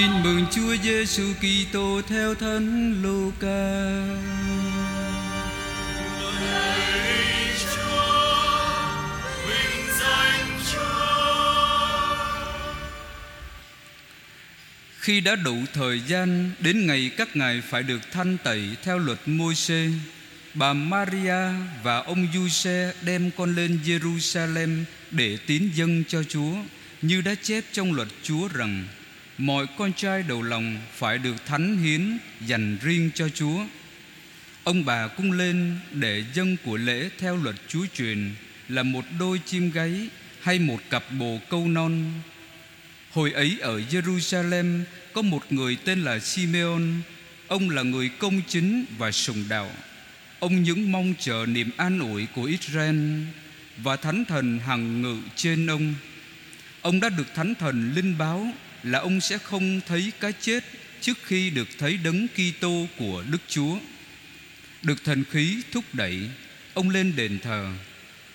Tin mừng Chúa Giêsu Kitô theo Thánh Luca. Lạy Chúa, vinh danh Chúa. Khi đã đủ thời gian đến ngày các ngài phải được thanh tẩy theo luật Môi-se, bà Maria và ông Giuse đem con lên Jerusalem để tín dâng cho Chúa, như đã chép trong luật Chúa rằng: mọi con trai đầu lòng phải được thánh hiến dành riêng cho Chúa. Ông bà cũng lên để dâng của lễ theo luật Chúa truyền là một đôi chim gáy hay một cặp bồ câu non. Hồi ấy ở Jerusalem có một người tên là Simeon. Ông là người công chính và sùng đạo. Ông những mong chờ niềm an ủi của Israel, và Thánh Thần hằng ngự trên ông. Ông đã được Thánh Thần linh báo là ông sẽ không thấy cái chết trước khi được thấy Đấng Kitô của Đức Chúa. Được thần khí thúc đẩy, ông lên đền thờ.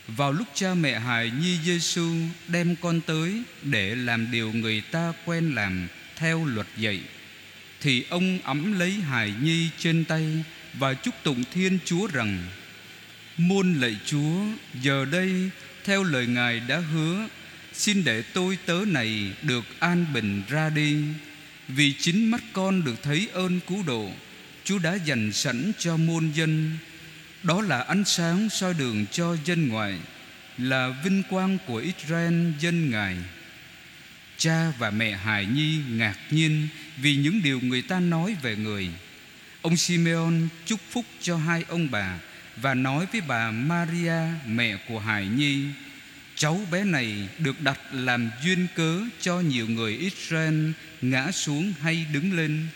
Vào lúc cha mẹ hài nhi Giêsu đem con tới để làm điều người ta quen làm theo luật dạy, thì ông ẵm lấy hài nhi trên tay và chúc tụng Thiên Chúa rằng: muôn lạy Chúa, giờ đây theo lời ngài đã hứa, xin để tôi tớ này được an bình ra đi, vì chính mắt con được thấy ơn cứu độ Chúa đã dành sẵn cho muôn dân. Đó là ánh sáng soi đường cho dân ngoại, là vinh quang của Israel dân ngài. Cha và mẹ hài nhi ngạc nhiên vì những điều người ta nói về người. Ông Simeon chúc phúc cho hai ông bà và nói với bà Maria, mẹ của hài nhi: cháu bé này được đặt làm duyên cớ cho nhiều người Israel ngã xuống hay đứng lên.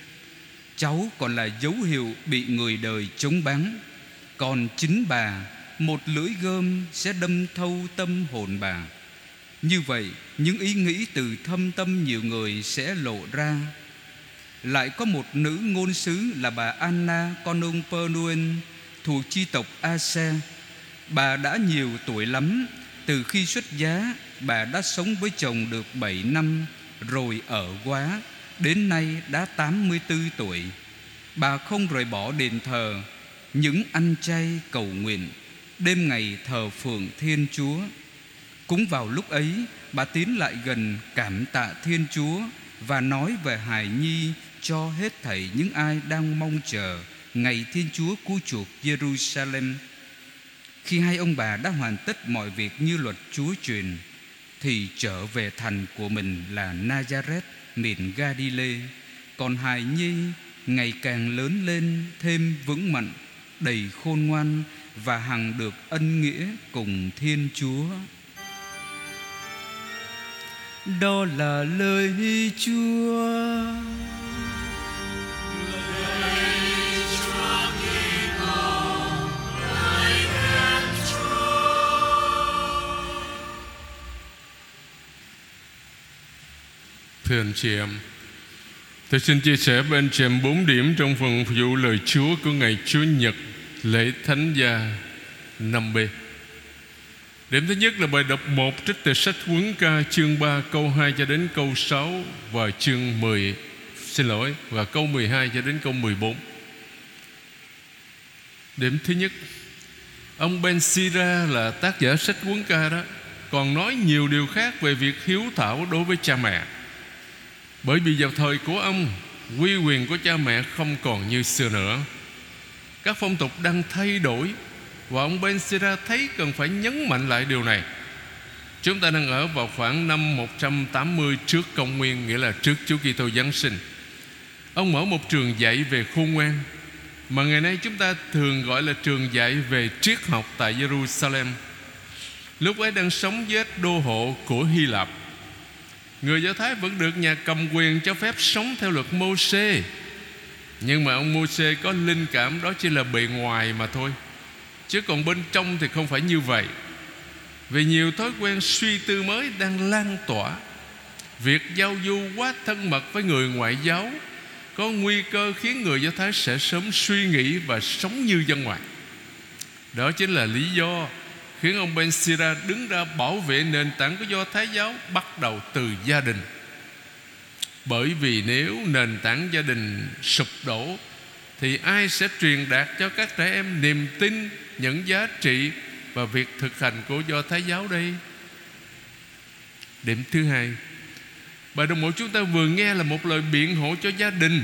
Cháu còn là dấu hiệu bị người đời chống báng. Còn chính bà, một lưỡi gươm sẽ đâm thấu tâm hồn bà. Như vậy, những ý nghĩ từ thâm tâm nhiều người sẽ lộ ra. Lại có một nữ ngôn sứ là bà Anna, con ông Phanuel, thuộc chi tộc Ase. Bà đã nhiều tuổi lắm. Từ khi xuất giá, bà đã sống với chồng được 7 năm, rồi ở quá, đến nay đã 84 tuổi. Bà không rời bỏ đền thờ, những ăn chay cầu nguyện, đêm ngày thờ phượng Thiên Chúa. Cũng vào lúc ấy, bà tiến lại gần cảm tạ Thiên Chúa và nói về hài nhi cho hết thảy những ai đang mong chờ ngày Thiên Chúa cứu chuộc Jerusalem. Khi hai ông bà đã hoàn tất mọi việc như luật Chúa truyền, thì trở về thành của mình là Nazareth, miền Galilee. Còn hài nhi ngày càng lớn lên, thêm vững mạnh, đầy khôn ngoan, và hằng được ân nghĩa cùng Thiên Chúa. Đó là lời Chúa. Thưa anh chị em, tôi xin chia sẻ với anh chị em 4 điểm trong phần vụ lời Chúa của ngày Chúa Nhật lễ Thánh Gia 5B. Điểm thứ nhất là bài đọc 1 trích từ sách Huấn Ca chương 3 câu 2 cho đến câu 6 và câu 12 cho đến câu 14. Điểm thứ nhất, ông Ben Sira là tác giả sách Huấn Ca đó, còn nói nhiều điều khác về việc hiếu thảo đối với cha mẹ. Bởi vì vào thời của ông, uy quyền của cha mẹ không còn như xưa nữa. Các phong tục đang thay đổi, và ông Ben Sira thấy cần phải nhấn mạnh lại điều này. Chúng ta đang ở vào khoảng năm 180 trước công nguyên, nghĩa là trước Chúa Kitô Giáng sinh. Ông mở một trường dạy về khôn ngoan, mà ngày nay chúng ta thường gọi là trường dạy về triết học tại Jerusalem. Lúc ấy đang sống với đô hộ của Hy Lạp. Người Do Thái vẫn được nhà cầm quyền cho phép sống theo luật Mô-xê, nhưng mà ông Mô-xê có linh cảm đó chỉ là bề ngoài mà thôi, chứ còn bên trong thì không phải như vậy. Vì nhiều thói quen suy tư mới đang lan tỏa, việc giao du quá thân mật với người ngoại giáo có nguy cơ khiến người Do Thái sẽ sớm suy nghĩ và sống như dân ngoại. Đó chính là lý do khiến ông Ben Sira đứng ra bảo vệ nền tảng của Do Thái giáo bắt đầu từ gia đình. Bởi vì nếu nền tảng gia đình sụp đổ thì ai sẽ truyền đạt cho các trẻ em niềm tin, những giá trị và việc thực hành của Do Thái giáo đây? Điểm thứ hai, bài đồng mẫu chúng ta vừa nghe là một lời biện hộ cho gia đình,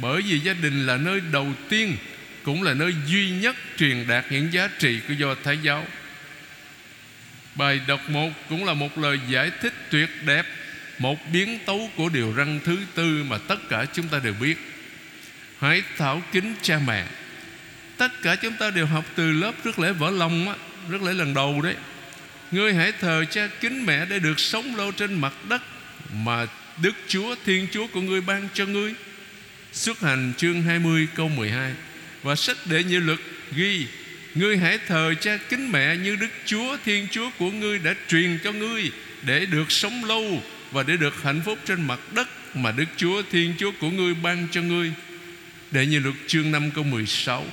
bởi vì gia đình là nơi đầu tiên, cũng là nơi duy nhất truyền đạt những giá trị của Do Thái giáo. Bài đọc 1 cũng là một lời giải thích tuyệt đẹp, một biến tấu của điều răn thứ tư mà tất cả chúng ta đều biết: hãy thảo kính cha mẹ. Tất cả chúng ta đều học từ lớp rước lễ vỡ lòng á, rước lễ lần đầu đấy. Ngươi hãy thờ cha kính mẹ để được sống lâu trên mặt đất mà Đức Chúa, Thiên Chúa của ngươi ban cho ngươi. Xuất hành chương 20 câu 12. Và sách Đệ Nhị Luật ghi: ngươi hãy thờ cha kính mẹ như Đức Chúa, Thiên Chúa của ngươi đã truyền cho ngươi, để được sống lâu và để được hạnh phúc trên mặt đất mà Đức Chúa, Thiên Chúa của ngươi ban cho ngươi. Đệ Nhị Luật chương 5 câu 16.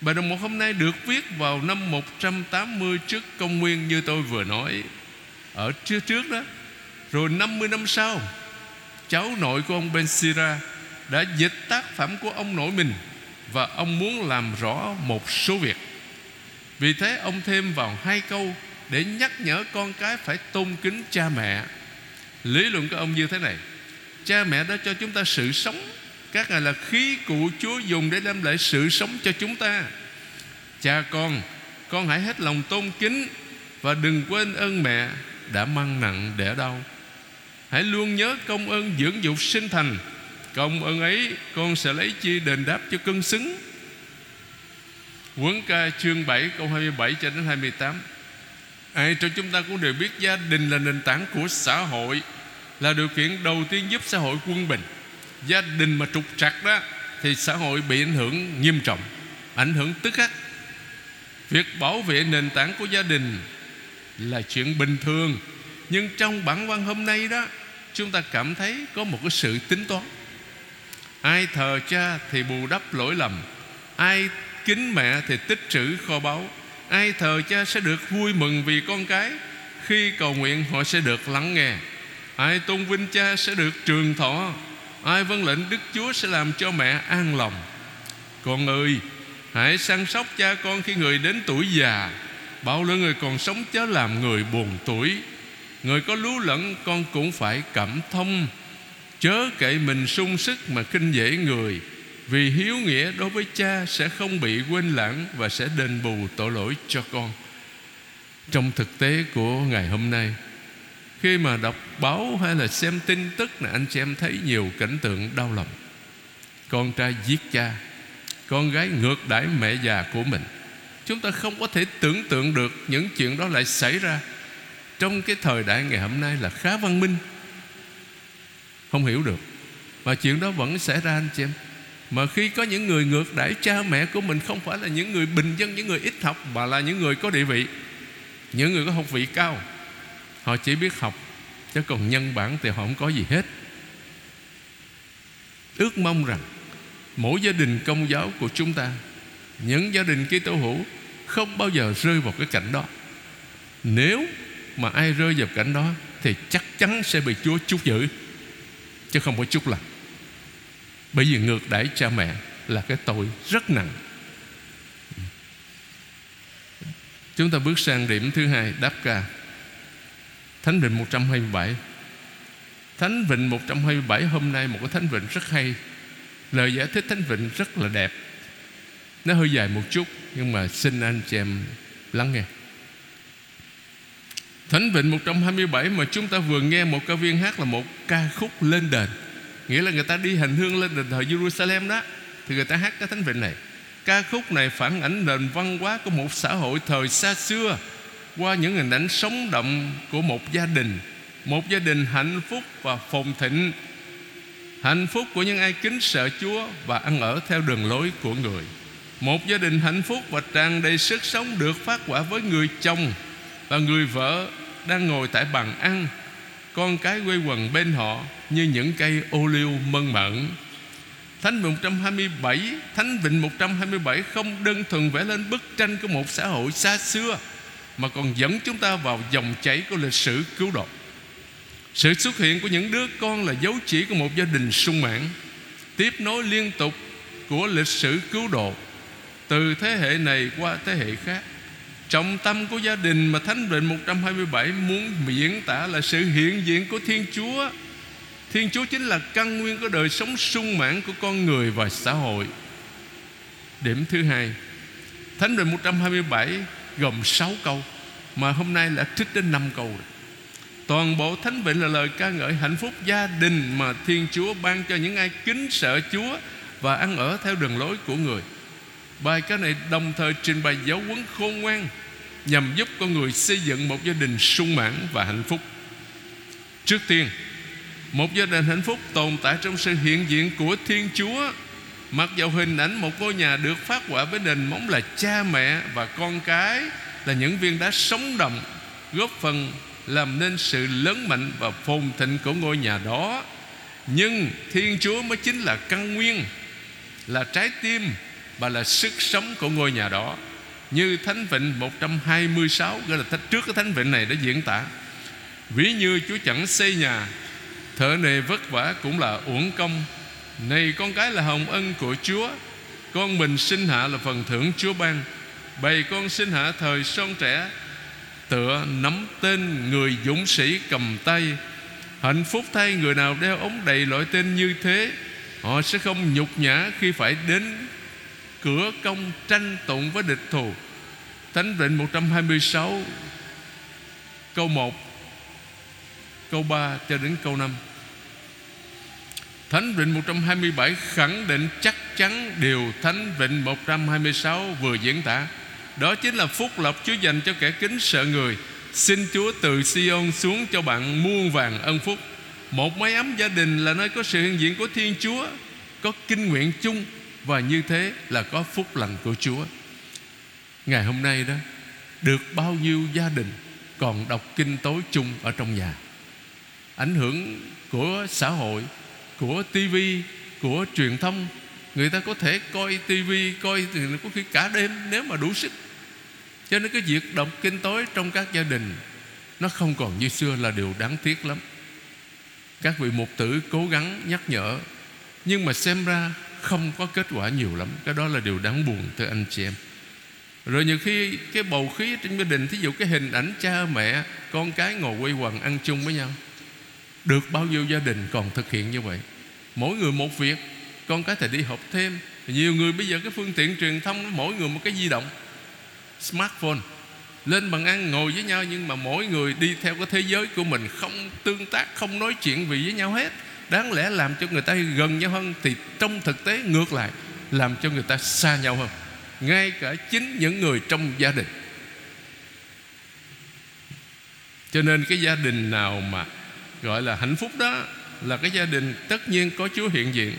Bài đồng một hôm nay được viết vào năm 180 trước công nguyên, như tôi vừa nói ở trước đó. Rồi 50 năm sau, cháu nội của ông Ben Sira đã dịch tác phẩm của ông nội mình, và ông muốn làm rõ một số việc. Vì thế ông thêm vào 2 câu để nhắc nhở con cái phải tôn kính cha mẹ. Lý luận của ông như thế này: cha mẹ đã cho chúng ta sự sống, các ngài là khí cụ Chúa dùng để đem lại sự sống cho chúng ta. Cha con hãy hết lòng tôn kính, và đừng quên ơn mẹ đã mang nặng đẻ đau. Hãy luôn nhớ công ơn dưỡng dục sinh thành, công ơn ấy con sẽ lấy chi đền đáp cho cân xứng. Huấn Ca chương 7 câu 27 cho đến 28. Ai trong chúng ta cũng đều biết gia đình là nền tảng của xã hội, là điều kiện đầu tiên giúp xã hội quân bình. Gia đình mà trục trặc đó thì xã hội bị ảnh hưởng nghiêm trọng, ảnh hưởng tức khắc. Việc bảo vệ nền tảng của gia đình là chuyện bình thường, nhưng trong bản văn hôm nay đó, chúng ta cảm thấy có một cái sự tính toán: ai thờ cha thì bù đắp lỗi lầm, ai kính mẹ thì tích trữ kho báu. Ai thờ cha sẽ được vui mừng vì con cái, khi cầu nguyện họ sẽ được lắng nghe. Ai tôn vinh cha sẽ được trường thọ, ai vâng lệnh Đức Chúa sẽ làm cho mẹ an lòng. Con ơi, hãy săn sóc cha con khi người đến tuổi già. Bao lâu người còn sống chớ làm người buồn tuổi. Người có lú lẫn con cũng phải cảm thông, chớ kệ mình sung sức mà khinh dễ người. Vì hiếu nghĩa đối với cha sẽ không bị quên lãng, và sẽ đền bù tội lỗi cho con. Trong thực tế của ngày hôm nay, khi mà đọc báo hay là xem tin tức là anh chị em thấy nhiều cảnh tượng đau lòng: con trai giết cha, con gái ngược đãi mẹ già của mình. Chúng ta không có thể tưởng tượng được những chuyện đó lại xảy ra trong cái thời đại ngày hôm nay là khá văn minh. Không hiểu được mà chuyện đó vẫn xảy ra anh chị em. Mà khi có những người ngược đãi cha mẹ của mình, không phải là những người bình dân, những người ít học, mà là những người có địa vị, những người có học vị cao. Họ chỉ biết học, chứ còn nhân bản thì họ không có gì hết. Ước mong rằng mỗi gia đình Công giáo của chúng ta, những gia đình Kitô hữu không bao giờ rơi vào cái cảnh đó. Nếu mà ai rơi vào cảnh đó thì chắc chắn sẽ bị Chúa trút giữ, chứ không phải trút lành. Bởi vì ngược đãi cha mẹ là cái tội rất nặng. Chúng ta bước sang điểm thứ hai, đáp ca. Thánh Vịnh 127. Thánh Vịnh 127 hôm nay một cái Thánh Vịnh rất hay. Lời giải thích Thánh Vịnh rất là đẹp. Nó hơi dài một chút, nhưng mà xin anh chị em lắng nghe. Thánh Vịnh 127 mà chúng ta vừa nghe một ca viên hát là một ca khúc lên đền. Nghĩa là người ta đi hành hương lên đền thờ Jerusalem đó, thì người ta hát cái Thánh Vịnh này. Ca khúc này phản ảnh nền văn hóa của một xã hội thời xa xưa qua những hình ảnh sống động của một gia đình hạnh phúc và phồn thịnh, hạnh phúc của những ai kính sợ Chúa và ăn ở theo đường lối của người. Một gia đình hạnh phúc và tràn đầy sức sống được phát quả với người chồng và người vợ đang ngồi tại bàn ăn, con cái quây quần bên họ như những cây ô liu mơn mởn. Thánh Vịnh 127 không đơn thuần vẽ lên bức tranh của một xã hội xa xưa, mà còn dẫn chúng ta vào dòng chảy của lịch sử cứu độ. Sự xuất hiện của những đứa con là dấu chỉ của một gia đình sung mãn, tiếp nối liên tục của lịch sử cứu độ từ thế hệ này qua thế hệ khác. Trọng tâm của gia đình mà Thánh Vịnh 127 muốn diễn tả là sự hiện diện của Thiên Chúa. Thiên Chúa chính là căn nguyên của đời sống sung mãn của con người và xã hội. Điểm thứ hai, Thánh Vịnh 127 gồm 6 câu mà hôm nay đã trích đến 5 câu rồi. Toàn bộ Thánh Vịnh là lời ca ngợi hạnh phúc gia đình mà Thiên Chúa ban cho những ai kính sợ Chúa và ăn ở theo đường lối của Người. Bài ca này đồng thời trình bày giáo huấn khôn ngoan nhằm giúp con người xây dựng một gia đình sung mãn và hạnh phúc. Trước tiên, một gia đình hạnh phúc tồn tại trong sự hiện diện của Thiên Chúa. Mặc dầu hình ảnh một ngôi nhà được phát họa với nền móng là cha mẹ và con cái là những viên đá sống động, góp phần làm nên sự lớn mạnh và phồn thịnh của ngôi nhà đó, nhưng Thiên Chúa mới chính là căn nguyên, là trái tim và là sức sống của ngôi nhà đó. Như Thánh Vịnh 126 gọi là trước cái Thánh Vịnh này đã diễn tả: ví như Chúa chẳng xây nhà, thợ nề vất vả cũng là uổng công. Này con cái là hồng ân của Chúa, con mình sinh hạ là phần thưởng Chúa ban. Bầy con sinh hạ thời son trẻ, tựa nắm tên người dũng sĩ cầm tay. Hạnh phúc thay người nào đeo ống đầy loại tên như thế, họ sẽ không nhục nhã khi phải đến cửa công tranh tụng với địch thù. Thánh Vịnh 126 câu 1, câu 3 cho đến câu 5. Thánh Vịnh 127 khẳng định chắc chắn điều Thánh Vịnh 126 vừa diễn tả. Đó chính là phúc lộc Chúa dành cho kẻ kính sợ Người. Xin Chúa từ Siôn xuống cho bạn muôn vàng ân phúc. Một mái ấm gia đình là nơi có sự hiện diện của Thiên Chúa, có kinh nguyện chung, và như thế là có phúc lành của Chúa. Ngày hôm nay đó, được bao nhiêu gia đình còn đọc kinh tối chung ở trong nhà? Ảnh hưởng của xã hội, của TV, của truyền thông, người ta có thể coi TV, coi có khi cả đêm nếu mà đủ sức. Cho nên cái việc đọc kinh tối trong các gia đình nó không còn như xưa là điều đáng tiếc lắm. Các vị mục tử cố gắng nhắc nhở, nhưng mà xem ra không có kết quả nhiều lắm. Cái đó là điều đáng buồn thưa anh chị em. Rồi nhiều khi cái bầu khí trên gia đình, thí dụ cái hình ảnh cha mẹ con cái ngồi quây quần ăn chung với nhau, được bao nhiêu gia đình còn thực hiện như vậy? Mỗi người một việc, con cái thì đi học thêm. Nhiều người bây giờ cái phương tiện truyền thông, mỗi người một cái di động, smartphone, lên bàn ăn ngồi với nhau, nhưng mà mỗi người đi theo cái thế giới của mình, không tương tác, không nói chuyện gì với nhau hết. Đáng lẽ làm cho người ta gần nhau hơn, thì trong thực tế ngược lại làm cho người ta xa nhau hơn, ngay cả chính những người trong gia đình. Cho nên cái gia đình nào mà gọi là hạnh phúc đó là cái gia đình tất nhiên có Chúa hiện diện,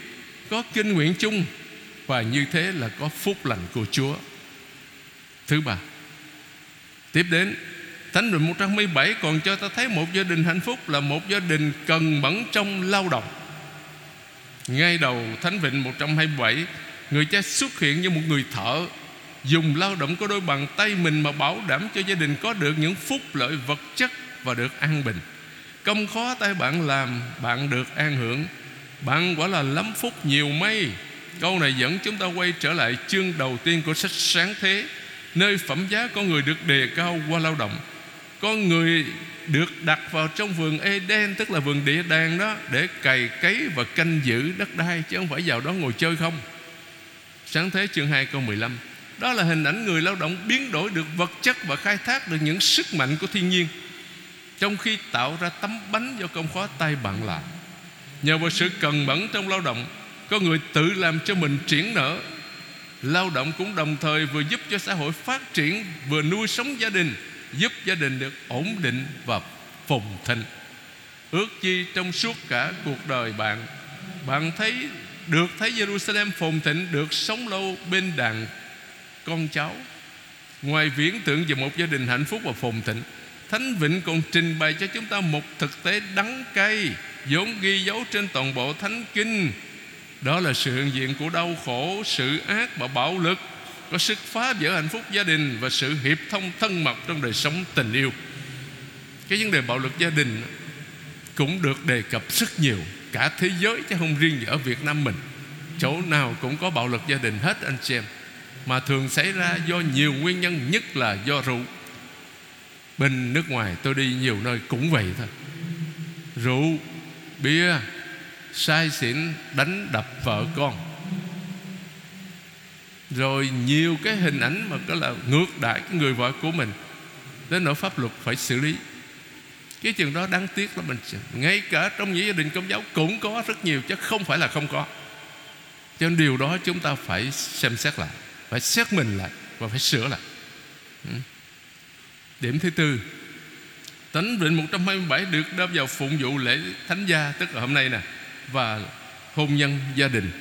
có kinh nguyện chung, và như thế là có phúc lành của Chúa. Thứ ba, tiếp đến Thánh Vịnh 127 còn cho ta thấy một gia đình hạnh phúc là một gia đình cần mẫn trong lao động. Ngay đầu Thánh Vịnh 127, người cha xuất hiện như một người thợ, dùng lao động của đôi bàn tay mình mà bảo đảm cho gia đình có được những phúc lợi vật chất và được an bình. Công khó tay bạn làm, bạn được an hưởng, bạn quả là lắm phúc nhiều may. Câu này dẫn chúng ta quay trở lại chương đầu tiên của sách Sáng Thế, nơi phẩm giá con người được đề cao qua lao động. Con người được đặt vào trong vườn Eden, tức là vườn địa đàng đó, để cày cấy và canh giữ đất đai, chứ không phải vào đó ngồi chơi không. Sáng Thế chương 2 câu 15. Đó là hình ảnh người lao động biến đổi được vật chất và khai thác được những sức mạnh của thiên nhiên, trong khi tạo ra tấm bánh do công khó tay bạn làm. Nhờ vào sự cần mẫn trong lao động, con người tự làm cho mình triển nở. Lao động cũng đồng thời vừa giúp cho xã hội phát triển, vừa nuôi sống gia đình, giúp gia đình được ổn định và phồn thịnh. Ước chi trong suốt cả cuộc đời bạn, bạn được thấy Jerusalem phồn thịnh, được sống lâu bên đàn con cháu. Ngoài viễn tượng về một gia đình hạnh phúc và phồn thịnh, Thánh Vịnh còn trình bày cho chúng ta một thực tế đắng cay vốn ghi dấu trên toàn bộ Thánh Kinh. Đó là sự hiện diện của đau khổ, sự ác và bạo lực, có sức phá vỡ hạnh phúc gia đình và sự hiệp thông thân mật trong đời sống tình yêu. Cái vấn đề bạo lực gia đình cũng được đề cập rất nhiều, cả thế giới chứ không riêng gì ở Việt Nam mình. Chỗ nào cũng có bạo lực gia đình hết anh chị em, mà thường xảy ra do nhiều nguyên nhân, nhất là do rượu. Bên nước ngoài tôi đi nhiều nơi cũng vậy thôi. Rượu, bia, say xỉn, đánh đập vợ con, rồi nhiều cái hình ảnh mà có là ngược đãi cái người vợ của mình đến nỗi pháp luật phải xử lý. Cái chuyện đó đáng tiếc lắm. Ngay cả trong những gia đình Công giáo cũng có rất nhiều, chứ không phải là không có. Cho nên điều đó chúng ta phải xem xét lại, phải xét mình lại và phải sửa lại. Điểm thứ tư, Thánh Vịnh 127 được đáp vào phụng vụ lễ thánh gia, tức là hôm nay nè, và hôn nhân gia đình.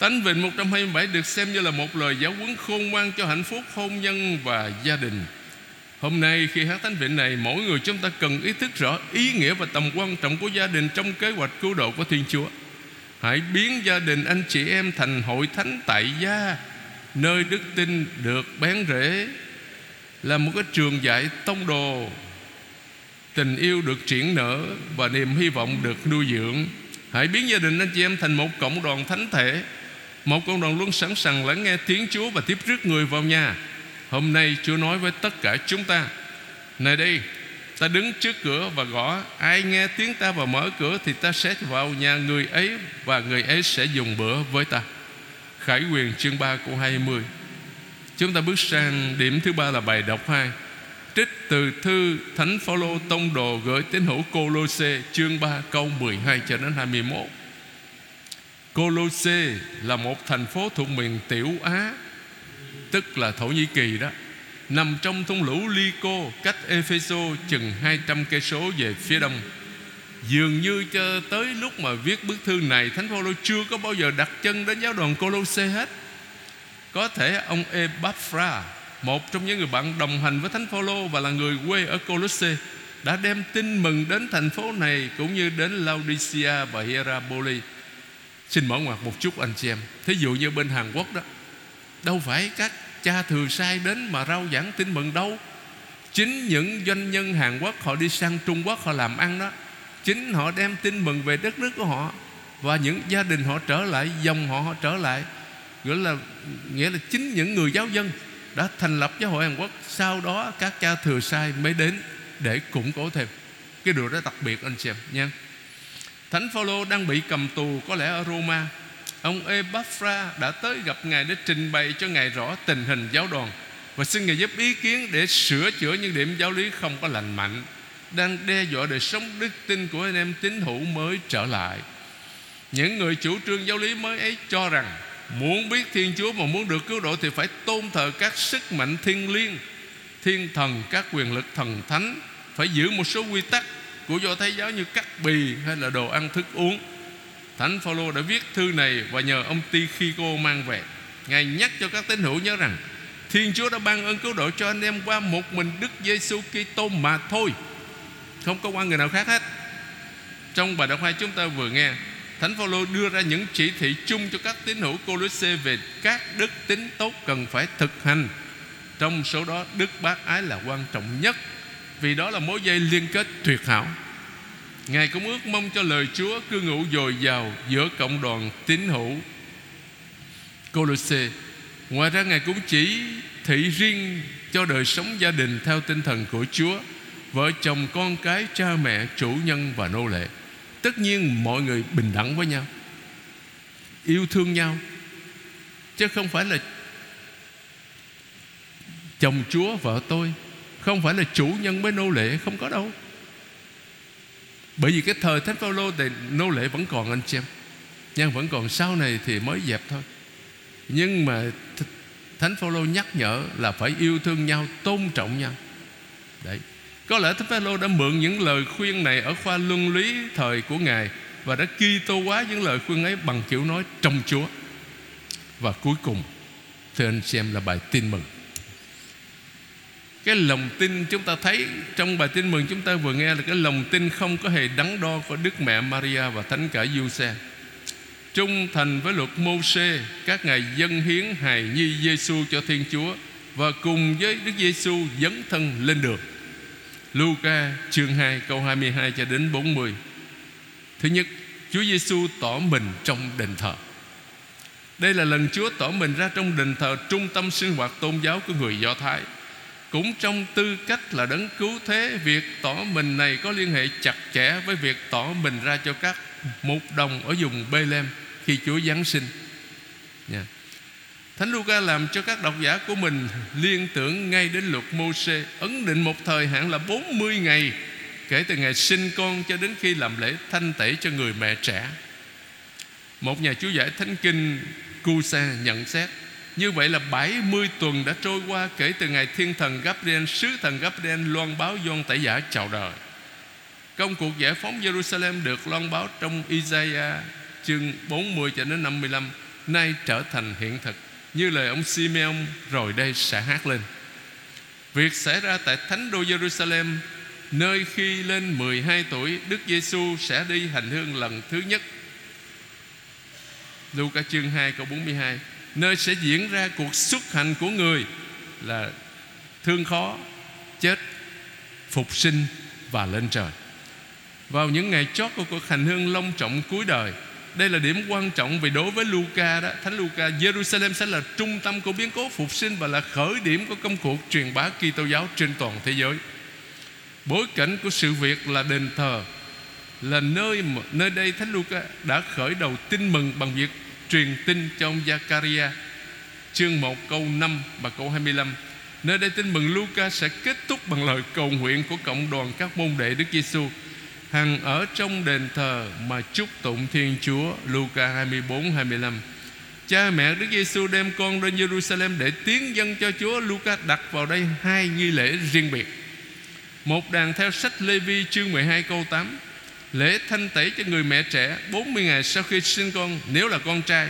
Thánh Vịnh 127 được xem như là một lời giáo huấn khôn ngoan cho hạnh phúc hôn nhân và gia đình. Hôm nay khi hát Thánh Vịnh này, mỗi người chúng ta cần ý thức rõ ý nghĩa và tầm quan trọng của gia đình trong kế hoạch cứu độ của Thiên Chúa. Hãy biến gia đình anh chị em thành hội thánh tại gia, nơi đức tin được bén rễ, là một cái trường dạy tông đồ, tình yêu được triển nở và niềm hy vọng được nuôi dưỡng. Hãy biến gia đình anh chị em thành một cộng đoàn thánh thể, một cộng đoàn luôn sẵn sàng lắng nghe tiếng Chúa và tiếp rước người vào nhà. Hôm nay Chúa nói với tất cả chúng ta: "Này đây, ta đứng trước cửa và gõ, ai nghe tiếng ta và mở cửa thì ta sẽ vào nhà người ấy và người ấy sẽ dùng bữa với ta." Khải Huyền chương 3 câu 20. Chúng ta bước sang điểm thứ ba là bài đọc 2, trích từ thư Thánh Phaolô tông đồ gửi tín hữu Colosse chương 3 câu 12 cho đến 21. Colosse là một thành phố thuộc miền Tiểu Á, tức là Thổ Nhĩ Kỳ đó, nằm trong thung lũng Lyco, cách Ephesus chừng 200 cây số về phía đông. Dường như cho tới lúc mà viết bức thư này, Thánh Phaolô chưa có bao giờ đặt chân đến giáo đoàn Colosse hết. Có thể ông Epaphras, một trong những người bạn đồng hành với Thánh Phaolô và là người quê ở Colosse, đã đem tin mừng đến thành phố này cũng như đến Laodicea và Hierapolis. Xin mở ngoặt một chút anh chị em. Thí dụ như bên Hàn Quốc đó, đâu phải các cha thừa sai đến mà rao giảng tin mừng đâu. Chính những doanh nhân Hàn Quốc họ đi sang Trung Quốc họ làm ăn đó, chính họ đem tin mừng về đất nước của họ, và những gia đình họ trở lại, dòng họ trở lại, nghĩa là chính những người giáo dân đã thành lập giáo hội Hàn Quốc. Sau đó các cha thừa sai mới đến để củng cố thêm. Cái điều đó đặc biệt anh xem nha. Thánh Phaolô đang bị cầm tù, có lẽ ở Roma. Ông Epaphras đã tới gặp Ngài để trình bày cho Ngài rõ tình hình giáo đoàn và xin Ngài giúp ý kiến để sửa chữa những điểm giáo lý không có lành mạnh đang đe dọa đời sống đức tin của anh em tín hữu mới trở lại. Những người chủ trương giáo lý mới ấy cho rằng muốn biết Thiên Chúa mà muốn được cứu độ thì phải tôn thờ các sức mạnh thiêng liêng, thiên thần, các quyền lực thần thánh, phải giữ một số quy tắc của Do Thái giáo như cắt bì hay là đồ ăn thức uống. Thánh Phaolô đã viết thư này và nhờ ông Tychicô mang về. Ngài nhắc cho các tín hữu nhớ rằng Thiên Chúa đã ban ơn cứu độ cho anh em qua một mình Đức Giêsu Kitô mà thôi, không có qua người nào khác hết. Trong bài đọc 2 chúng ta vừa nghe, Thánh Phaolô đưa ra những chỉ thị chung cho các tín hữu Colosse về các đức tính tốt cần phải thực hành. Trong số đó, đức bác ái là quan trọng nhất, vì đó là mối dây liên kết tuyệt hảo. Ngài cũng ước mong cho lời Chúa cư ngụ dồi dào giữa cộng đoàn tín hữu Colosse. Ngoài ra, Ngài cũng chỉ thị riêng cho đời sống gia đình theo tinh thần của Chúa: vợ chồng, con cái, cha mẹ, chủ nhân và nô lệ. Tất nhiên mọi người bình đẳng với nhau, yêu thương nhau, chứ không phải là chồng Chúa vợ tôi, không phải là chủ nhân với nô lệ, không có đâu. Bởi vì cái thời Thánh Phaolô thì nô lệ vẫn còn anh chị em, nhưng vẫn còn, sau này thì mới dẹp thôi. Nhưng mà Thánh Phaolô nhắc nhở là phải yêu thương nhau, tôn trọng nhau. Đấy, có lẽ Thánh Phaolô đã mượn những lời khuyên này ở khoa luân lý thời của Ngài và đã Kitô hóa những lời khuyên ấy bằng kiểu nói trong Chúa. Và cuối cùng, thưa anh chị em, là bài tin mừng. Cái lòng tin chúng ta thấy trong bài tin mừng chúng ta vừa nghe là cái lòng tin không có hề đắn đo của Đức Mẹ Maria và Thánh cả Giuse. Trung thành với luật Mô-xê, các ngài dâng hiến hài nhi Giêsu cho Thiên Chúa và cùng với Đức Giêsu dấn thân lên đường. Luca chương 2 câu 22 cho đến 40. Thứ nhất, Chúa Giêsu tỏ mình trong đền thờ. Đây là lần Chúa tỏ mình ra trong đền thờ, trung tâm sinh hoạt tôn giáo của người Do Thái. Cũng trong tư cách là đấng cứu thế, việc tỏ mình này có liên hệ chặt chẽ với việc tỏ mình ra cho các mục đồng ở vùng Bethlehem khi Chúa Giáng sinh. Thánh Luca làm cho các độc giả của mình liên tưởng ngay đến luật Mô-xê, ấn định một thời hạn là 40 ngày kể từ ngày sinh con cho đến khi làm lễ thanh tẩy cho người mẹ trẻ. Một nhà chú giải Thánh Kinh Culusa nhận xét như vậy là 70 tuần đã trôi qua kể từ ngày thiên thần Gabriel, sứ thần Gabriel loan báo Gioan Tẩy Giả chào đời. Công cuộc giải phóng Jerusalem được loan báo trong Isaiah chương 40 cho đến 55 nay trở thành hiện thực, như lời ông Simeon rồi đây sẽ hát lên. Việc xảy ra tại thánh đô Jerusalem, nơi khi lên 12 tuổi Đức Giêsu sẽ đi hành hương lần thứ nhất. Luca chương 2 câu 42, nơi sẽ diễn ra cuộc xuất hành của người là thương khó, chết, phục sinh và lên trời. Vào những ngày chót của cuộc hành hương long trọng cuối đời, đây là điểm quan trọng vì đối với Luca đó, Thánh Luca, Jerusalem sẽ là trung tâm của biến cố phục sinh và là khởi điểm của công cuộc truyền bá Kitô giáo trên toàn thế giới. Bối cảnh của sự việc là đền thờ, là nơi đây Thánh Luca đã khởi đầu tin mừng bằng việc truyền tin cho ông Giacaria chương 1 câu 5 và câu 25. Nơi đây tin mừng Luca sẽ kết thúc bằng lời cầu nguyện của cộng đoàn các môn đệ Đức Giêsu hằng ở trong đền thờ mà chúc tụng Thiên Chúa. Luca 24-25, cha mẹ Đức Giêsu đem con đến Jerusalem để tiến dâng cho Chúa. Luca đặt vào đây hai nghi lễ riêng biệt. Một đàn theo sách Lê-vi chương 12 câu 8, lễ thanh tẩy cho người mẹ trẻ 40 ngày sau khi sinh con nếu là con trai,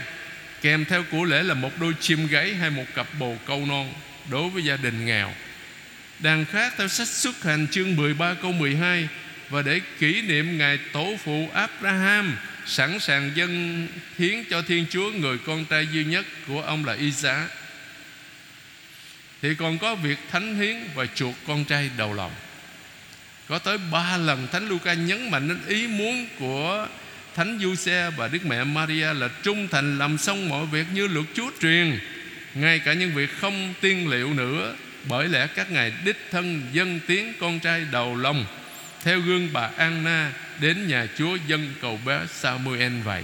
kèm theo của lễ là một đôi chim gáy hay một cặp bồ câu non đối với gia đình nghèo. Đàn khác theo sách Xuất Hành chương 13 câu 12, và để kỷ niệm ngày tổ phụ Abraham sẵn sàng dâng hiến cho Thiên Chúa người con trai duy nhất của ông là Isaac. Thì còn có việc thánh hiến và chuộc con trai đầu lòng. Có tới 3 lần Thánh Luca nhấn mạnh đến ý muốn của Thánh Giuse và Đức Mẹ Maria là trung thành làm xong mọi việc như luật Chúa truyền, ngay cả những việc không tiên liệu nữa, bởi lẽ các ngài đích thân dâng tiếng con trai đầu lòng theo gương bà Anna đến nhà Chúa dâng cầu bé Samuel vậy.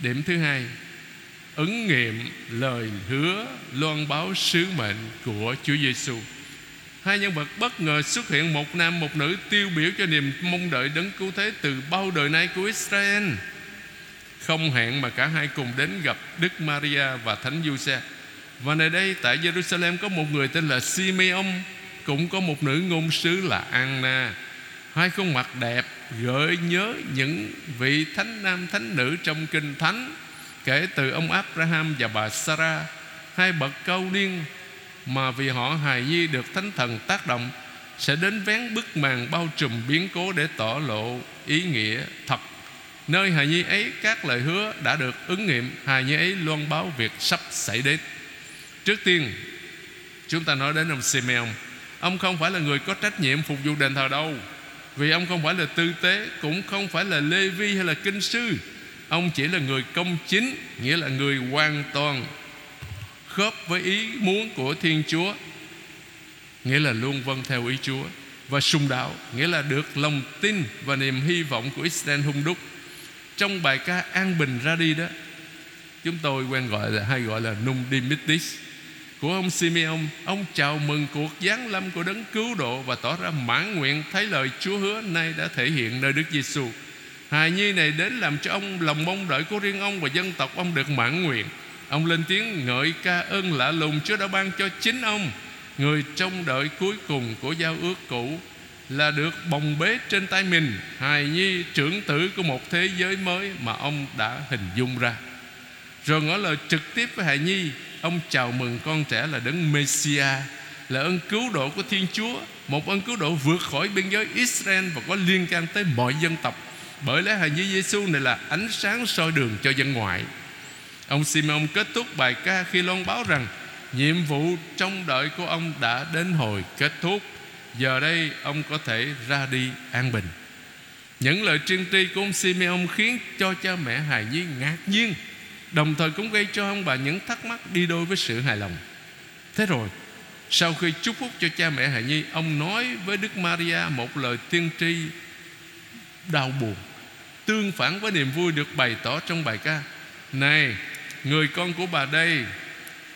Điểm thứ hai, ứng nghiệm lời hứa loan báo sứ mệnh của Chúa Giêsu. Hai nhân vật bất ngờ xuất hiện, một nam một nữ, tiêu biểu cho niềm mong đợi đấng cứu thế từ bao đời nay của Israel. Không hẹn mà cả hai cùng đến gặp Đức Maria và Thánh Giuse. Và nơi đây tại Jerusalem có một người tên là Simeon, cũng có một nữ ngôn sứ là Anna. Hai khuôn mặt đẹp gợi nhớ những vị thánh nam thánh nữ trong Kinh Thánh, kể từ ông Abraham và bà Sarah, hai bậc cao niên mà vì họ hài nhi được thánh thần tác động sẽ đến vén bức màn bao trùm biến cố để tỏ lộ ý nghĩa thật. Nơi hài nhi ấy các lời hứa đã được ứng nghiệm. Hài nhi ấy loan báo việc sắp xảy đến. Trước tiên chúng ta nói đến ông Simeon. Ông không phải là người có trách nhiệm phục vụ đền thờ đâu, vì ông không phải là tư tế, cũng không phải là Lê Vi hay là kinh sư. Ông chỉ là người công chính, nghĩa là người hoàn toàn khớp với ý muốn của Thiên Chúa, nghĩa là luôn vâng theo ý Chúa, và sùng đạo, nghĩa là được lòng tin và niềm hy vọng của Israel hung đúc. Trong bài ca An Bình Ra Đi đó, chúng tôi quen hay gọi là Num Dimittis của ông Simeon, ông chào mừng cuộc giáng lâm của đấng cứu độ và tỏ ra mãn nguyện thấy lời Chúa hứa nay đã thể hiện nơi Đức Giêsu. Hài nhi này đến làm cho ông lòng mong đợi của riêng ông và dân tộc ông được mãn nguyện. Ông lên tiếng ngợi ca ơn lạ lùng Chúa đã ban cho chính ông, người trông đợi cuối cùng của giao ước cũ, là được bồng bế trên tay mình, hài nhi trưởng tử của một thế giới mới mà ông đã hình dung ra. Rồi ngỏ lời trực tiếp với hài nhi, ông chào mừng con trẻ là đấng Messiah, là ơn cứu độ của Thiên Chúa, một ơn cứu độ vượt khỏi biên giới Israel và có liên can tới mọi dân tộc. Bởi lẽ hài nhi Giêsu này là ánh sáng soi đường cho dân ngoại. Ông Simeon kết thúc bài ca khi loan báo rằng nhiệm vụ trong đợi của ông đã đến hồi kết thúc. giờ đây ông có thể ra đi an bình. Những lời tiên tri của ông Simeon khiến cho cha mẹ hài nhi ngạc nhiên, đồng thời cũng gây cho ông bà những thắc mắc đi đôi với sự hài lòng. Thế rồi, sau khi chúc phúc cho cha mẹ hài nhi, ông nói với Đức Maria một lời tiên tri đau buồn, tương phản với niềm vui được bày tỏ trong bài ca: Này, người con của bà đây,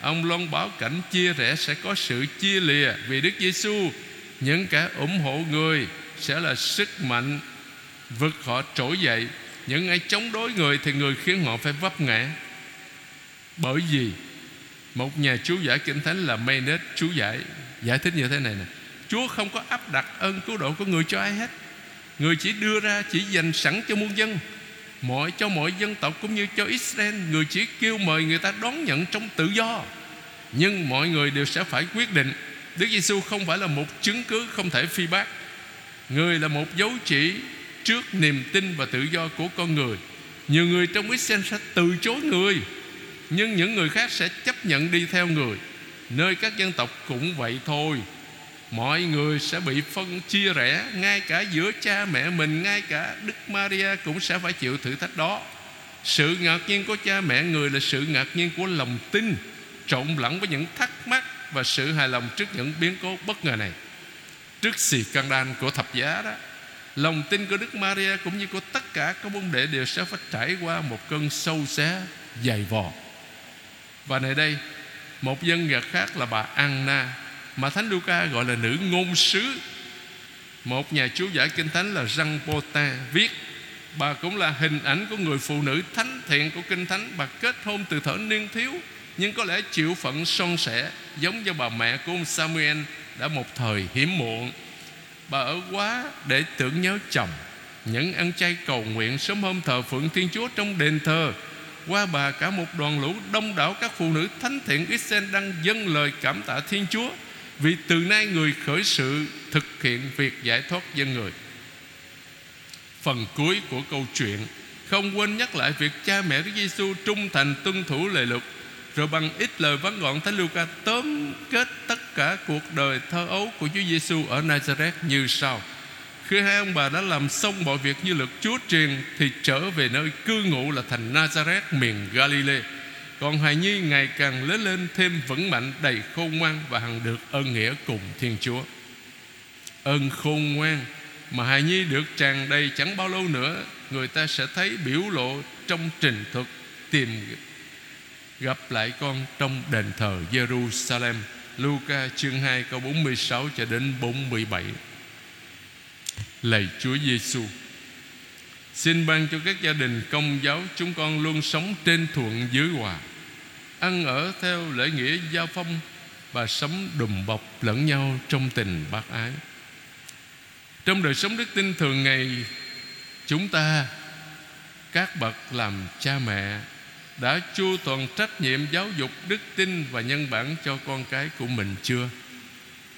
ông loan báo cảnh chia rẽ sẽ có sự chia lìa vì Đức Giêsu. Những kẻ ủng hộ người sẽ là sức mạnh vực họ trỗi dậy, những ai chống đối người thì người khiến họ phải vấp ngã. Bởi vì một nhà chú giải Kinh Thánh là Maynard chú giải thích như thế này nè: Chúa không có áp đặt ơn cứu độ của người cho ai hết. Người chỉ đưa ra, chỉ dành sẵn cho muôn dân, cho mọi dân tộc cũng như cho Israel. Người chỉ kêu mời người ta đón nhận trong tự do, nhưng mọi người đều sẽ phải quyết định. Đức Giêsu không phải là một chứng cứ không thể phi bác. Người là một dấu chỉ trước niềm tin và tự do của con người. Nhiều người trong Israel sẽ từ chối người, nhưng những người khác sẽ chấp nhận đi theo người. Nơi các dân tộc cũng vậy thôi. Mọi người sẽ bị phân chia rẽ, ngay cả giữa cha mẹ mình, ngay cả Đức Maria cũng sẽ phải chịu thử thách đó. Sự ngạc nhiên của cha mẹ người là sự ngạc nhiên của lòng tin, trộn lẫn với những thắc mắc và sự hài lòng trước những biến cố bất ngờ này. Trước xì căng đan của thập giá đó, lòng tin của Đức Maria cũng như của tất cả các môn đệ đều sẽ phải trải qua một cơn sâu xé dày vò. Và nơi đây, một nhân vật khác là bà Anna, mà Thánh Luca gọi là nữ ngôn sứ. Một nhà chú giải Kinh Thánh là Jean Potin viết: Bà cũng là hình ảnh của người phụ nữ thánh thiện của Kinh Thánh. Bà kết hôn từ thuở niên thiếu, nhưng có lẽ chịu phận son sẻ, giống như bà mẹ của ông Samuel đã một thời hiểm muộn. Bà ở quá để tưởng nhớ chồng, những ăn chay cầu nguyện, sớm hôm thờ phượng Thiên Chúa trong đền thờ. Qua bà, cả một đoàn lũ đông đảo các phụ nữ thánh thiện Israel đang dâng lời cảm tạ Thiên Chúa, vì từ nay người khởi sự thực hiện việc giải thoát dân người. Phần cuối của câu chuyện không quên nhắc lại việc cha mẹ Đức Giêsu trung thành tuân thủ lề luật, rồi bằng ít lời vắn gọn, Thánh Luca tóm kết tất cả cuộc đời thơ ấu của Chúa Giêsu ở Nazareth như sau: Khi hai ông bà đã làm xong mọi việc như luật Chúa truyền, thì trở về nơi cư ngụ là thành Nazareth miền Galilee. Còn hài nhi ngày càng lớn lên thêm vững mạnh, đầy khôn ngoan và hằng được ơn nghĩa cùng Thiên Chúa. Ơn khôn ngoan mà hài nhi được tràn đầy chẳng bao lâu nữa, người ta sẽ thấy biểu lộ trong trình thuật tìm gặp lại con trong đền thờ Jerusalem. Luca chương 2 câu 46 cho đến 47. Lạy Chúa Giêsu, xin ban cho các gia đình Công giáo chúng con luôn sống trên thuận dưới hòa, ăn ở theo lễ nghĩa gia phong và sống đùm bọc lẫn nhau trong tình bác ái. Trong đời sống đức tin thường ngày, chúng ta, các bậc làm cha mẹ, đã chu toàn trách nhiệm giáo dục đức tin và nhân bản cho con cái của mình chưa?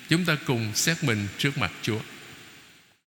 Chúng ta cùng xét mình trước mặt Chúa.